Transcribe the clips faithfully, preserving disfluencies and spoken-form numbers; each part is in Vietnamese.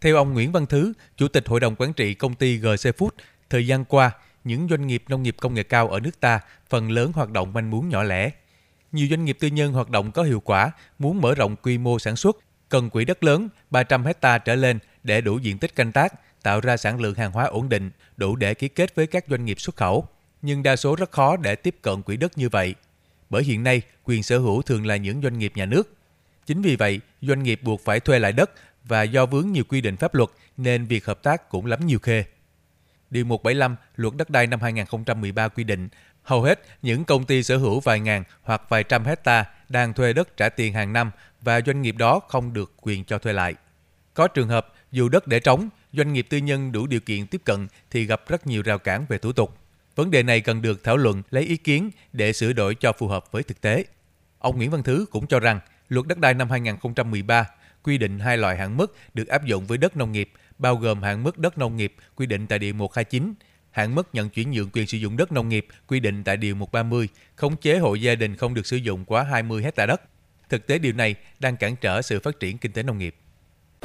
Theo ông Nguyễn Văn Thứ, Chủ tịch Hội đồng Quản trị công ty giê xê Food, thời gian qua, những doanh nghiệp nông nghiệp công nghệ cao ở nước ta phần lớn hoạt động manh mún nhỏ lẻ. Nhiều doanh nghiệp tư nhân hoạt động có hiệu quả, muốn mở rộng quy mô sản xuất, cần quỹ đất lớn ba trăm héc ta trở lên để đủ diện tích canh tác, tạo ra sản lượng hàng hóa ổn định, đủ để ký kết với các doanh nghiệp xuất khẩu. Nhưng đa số rất khó để tiếp cận quỹ đất như vậy, bởi hiện nay quyền sở hữu thường là những doanh nghiệp nhà nước. Chính vì vậy, doanh nghiệp buộc phải thuê lại đất và do vướng nhiều quy định pháp luật nên việc hợp tác cũng lắm nhiều khê. Điều một trăm bảy mươi lăm Luật Đất đai năm hai không một ba quy định, hầu hết những công ty sở hữu vài ngàn hoặc vài trăm hecta đang thuê đất trả tiền hàng năm và doanh nghiệp đó không được quyền cho thuê lại. Có trường hợp, dù đất để trống, doanh nghiệp tư nhân đủ điều kiện tiếp cận thì gặp rất nhiều rào cản về thủ tục. Vấn đề này cần được thảo luận lấy ý kiến để sửa đổi cho phù hợp với thực tế. Ông Nguyễn Văn Thứ cũng cho rằng, Luật Đất đai năm hai không một ba quy định hai loại hạn mức được áp dụng với đất nông nghiệp, bao gồm hạn mức đất nông nghiệp quy định tại Điều một trăm hai mươi chín, hạn mức nhận chuyển nhượng quyền sử dụng đất nông nghiệp quy định tại Điều một trăm ba mươi, khống chế hộ gia đình không được sử dụng quá hai mươi héc ta đất. Thực tế điều này đang cản trở sự phát triển kinh tế nông nghiệp.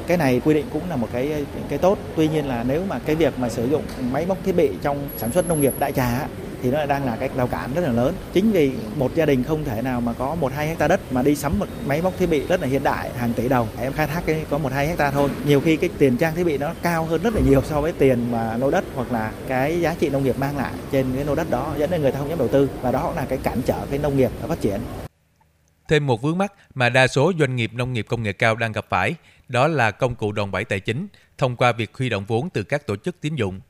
Cái này quy định cũng là một cái cái tốt, tuy nhiên là nếu mà cái việc mà sử dụng máy móc thiết bị trong sản xuất nông nghiệp đại trà thì nó đang là cái rào cản rất là lớn. Chính vì một gia đình không thể nào mà có một hai hecta đất mà đi sắm một máy móc thiết bị rất là hiện đại hàng tỷ đồng, em khai thác cái có một hai hecta thôi. Nhiều khi cái tiền trang thiết bị nó cao hơn rất là nhiều so với tiền mà lô đất hoặc là cái giá trị nông nghiệp mang lại trên cái lô đất đó, dẫn đến người ta không dám đầu tư và đó là cái cản trở cái nông nghiệp phát triển. Thêm một vướng mắc mà đa số doanh nghiệp nông nghiệp công nghệ cao đang gặp phải đó là công cụ đòn bẩy tài chính thông qua việc huy động vốn từ các tổ chức tín dụng.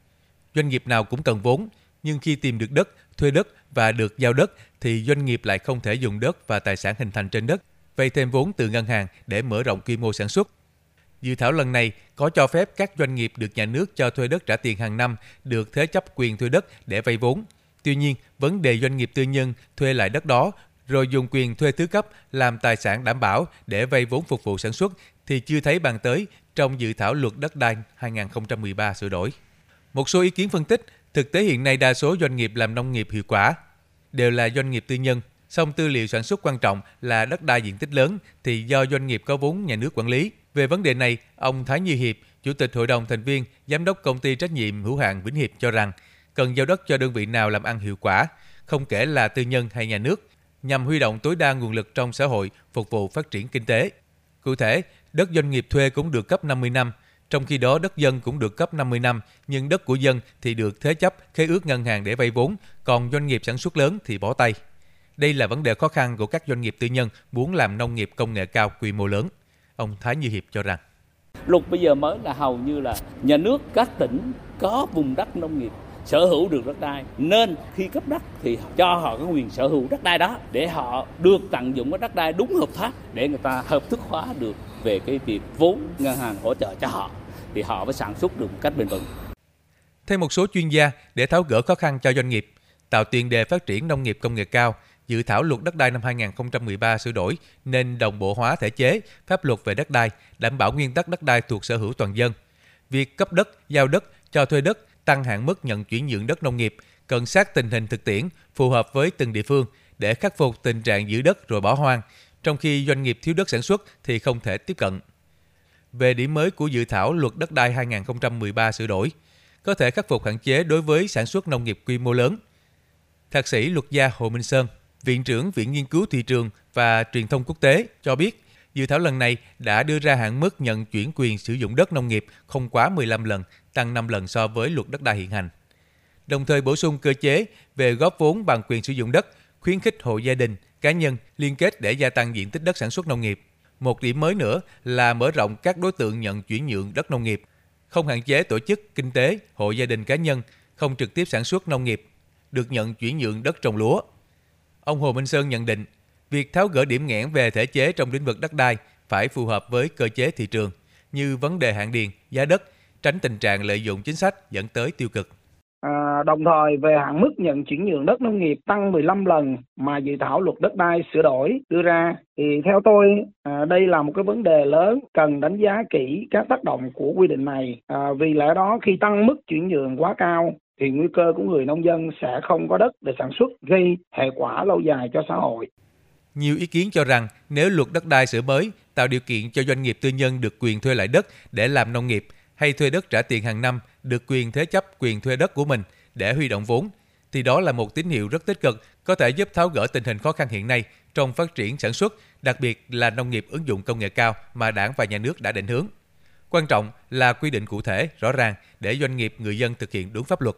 Doanh nghiệp nào cũng cần vốn, nhưng khi tìm được đất, thuê đất và được giao đất thì doanh nghiệp lại không thể dùng đất và tài sản hình thành trên đất, vay thêm vốn từ ngân hàng để mở rộng quy mô sản xuất. Dự thảo lần này có cho phép các doanh nghiệp được nhà nước cho thuê đất trả tiền hàng năm được thế chấp quyền thuê đất để vay vốn. Tuy nhiên, vấn đề doanh nghiệp tư nhân thuê lại đất đó rồi dùng quyền thuê thứ cấp làm tài sản đảm bảo để vay vốn phục vụ sản xuất thì chưa thấy bàn tới trong dự thảo Luật Đất đai hai không một ba sửa đổi. Một số ý kiến phân tích, thực tế hiện nay đa số doanh nghiệp làm nông nghiệp hiệu quả đều là doanh nghiệp tư nhân, song tư liệu sản xuất quan trọng là đất đai diện tích lớn thì do doanh nghiệp có vốn nhà nước quản lý. Về vấn đề này, ông Thái Như Hiệp, Chủ tịch Hội đồng thành viên, Giám đốc Công ty trách nhiệm hữu hạn Vĩnh Hiệp cho rằng cần giao đất cho đơn vị nào làm ăn hiệu quả, không kể là tư nhân hay nhà nước, nhằm huy động tối đa nguồn lực trong xã hội phục vụ phát triển kinh tế. Cụ thể, đất doanh nghiệp thuê cũng được cấp năm mươi năm, trong khi đó đất dân cũng được cấp năm mươi năm, nhưng đất của dân thì được thế chấp khế ước ngân hàng để vay vốn, còn doanh nghiệp sản xuất lớn thì bỏ tay. Đây là vấn đề khó khăn của các doanh nghiệp tư nhân muốn làm nông nghiệp công nghệ cao quy mô lớn. Ông Thái Như Hiệp cho rằng, luật bây giờ mới là hầu như là nhà nước các tỉnh có vùng đất nông nghiệp sở hữu được đất đai, nên khi cấp đất thì cho họ cái quyền sở hữu đất đai đó để họ được tận dụng cái đất đai đúng hợp pháp, để người ta hợp thức hóa được về cái việc vốn ngân hàng hỗ trợ cho họ thì họ mới sản xuất được một cách bền vững. Theo một số chuyên gia, để tháo gỡ khó khăn cho doanh nghiệp, tạo tiền đề phát triển nông nghiệp công nghệ cao, dự thảo Luật Đất đai năm hai không một ba sửa đổi nên đồng bộ hóa thể chế, pháp luật về đất đai, đảm bảo nguyên tắc đất đai thuộc sở hữu toàn dân. Việc cấp đất, giao đất, cho thuê đất, tăng hạn mức nhận chuyển nhượng đất nông nghiệp cần sát tình hình thực tiễn, phù hợp với từng địa phương để khắc phục tình trạng giữ đất rồi bỏ hoang, trong khi doanh nghiệp thiếu đất sản xuất thì không thể tiếp cận. Về điểm mới của dự thảo Luật Đất đai hai không một ba sửa đổi, có thể khắc phục hạn chế đối với sản xuất nông nghiệp quy mô lớn. Thạc sĩ luật gia Hồ Minh Sơn, Viện trưởng Viện Nghiên cứu Thị trường và Truyền thông Quốc tế cho biết, dự thảo lần này đã đưa ra hạn mức nhận chuyển quyền sử dụng đất nông nghiệp không quá mười lăm lần, tăng năm lần so với Luật Đất đai hiện hành. Đồng thời bổ sung cơ chế về góp vốn bằng quyền sử dụng đất, khuyến khích hộ gia đình, cá nhân liên kết để gia tăng diện tích đất sản xuất nông nghiệp. Một điểm mới nữa là mở rộng các đối tượng nhận chuyển nhượng đất nông nghiệp, không hạn chế tổ chức, kinh tế, hộ gia đình cá nhân, không trực tiếp sản xuất nông nghiệp, được nhận chuyển nhượng đất trồng lúa. Ông Hồ Minh Sơn nhận định, việc tháo gỡ điểm nghẽn về thể chế trong lĩnh vực đất đai phải phù hợp với cơ chế thị trường, như vấn đề hạn điền, giá đất, tránh tình trạng lợi dụng chính sách dẫn tới tiêu cực. À, đồng thời về hạn mức nhận chuyển nhượng đất nông nghiệp tăng mười lăm lần mà dự thảo Luật Đất đai sửa đổi đưa ra, thì theo tôi à, đây là một cái vấn đề lớn, cần đánh giá kỹ các tác động của quy định này. À, vì lẽ đó khi tăng mức chuyển nhượng quá cao thì nguy cơ của người nông dân sẽ không có đất để sản xuất, gây hệ quả lâu dài cho xã hội. Nhiều ý kiến cho rằng nếu Luật Đất đai sửa mới tạo điều kiện cho doanh nghiệp tư nhân được quyền thuê lại đất để làm nông nghiệp hay thuê đất trả tiền hàng năm, được quyền thế chấp quyền thuê đất của mình để huy động vốn, thì đó là một tín hiệu rất tích cực, có thể giúp tháo gỡ tình hình khó khăn hiện nay trong phát triển sản xuất, đặc biệt là nông nghiệp ứng dụng công nghệ cao mà Đảng và Nhà nước đã định hướng. Quan trọng là quy định cụ thể, rõ ràng để doanh nghiệp, người dân thực hiện đúng pháp luật.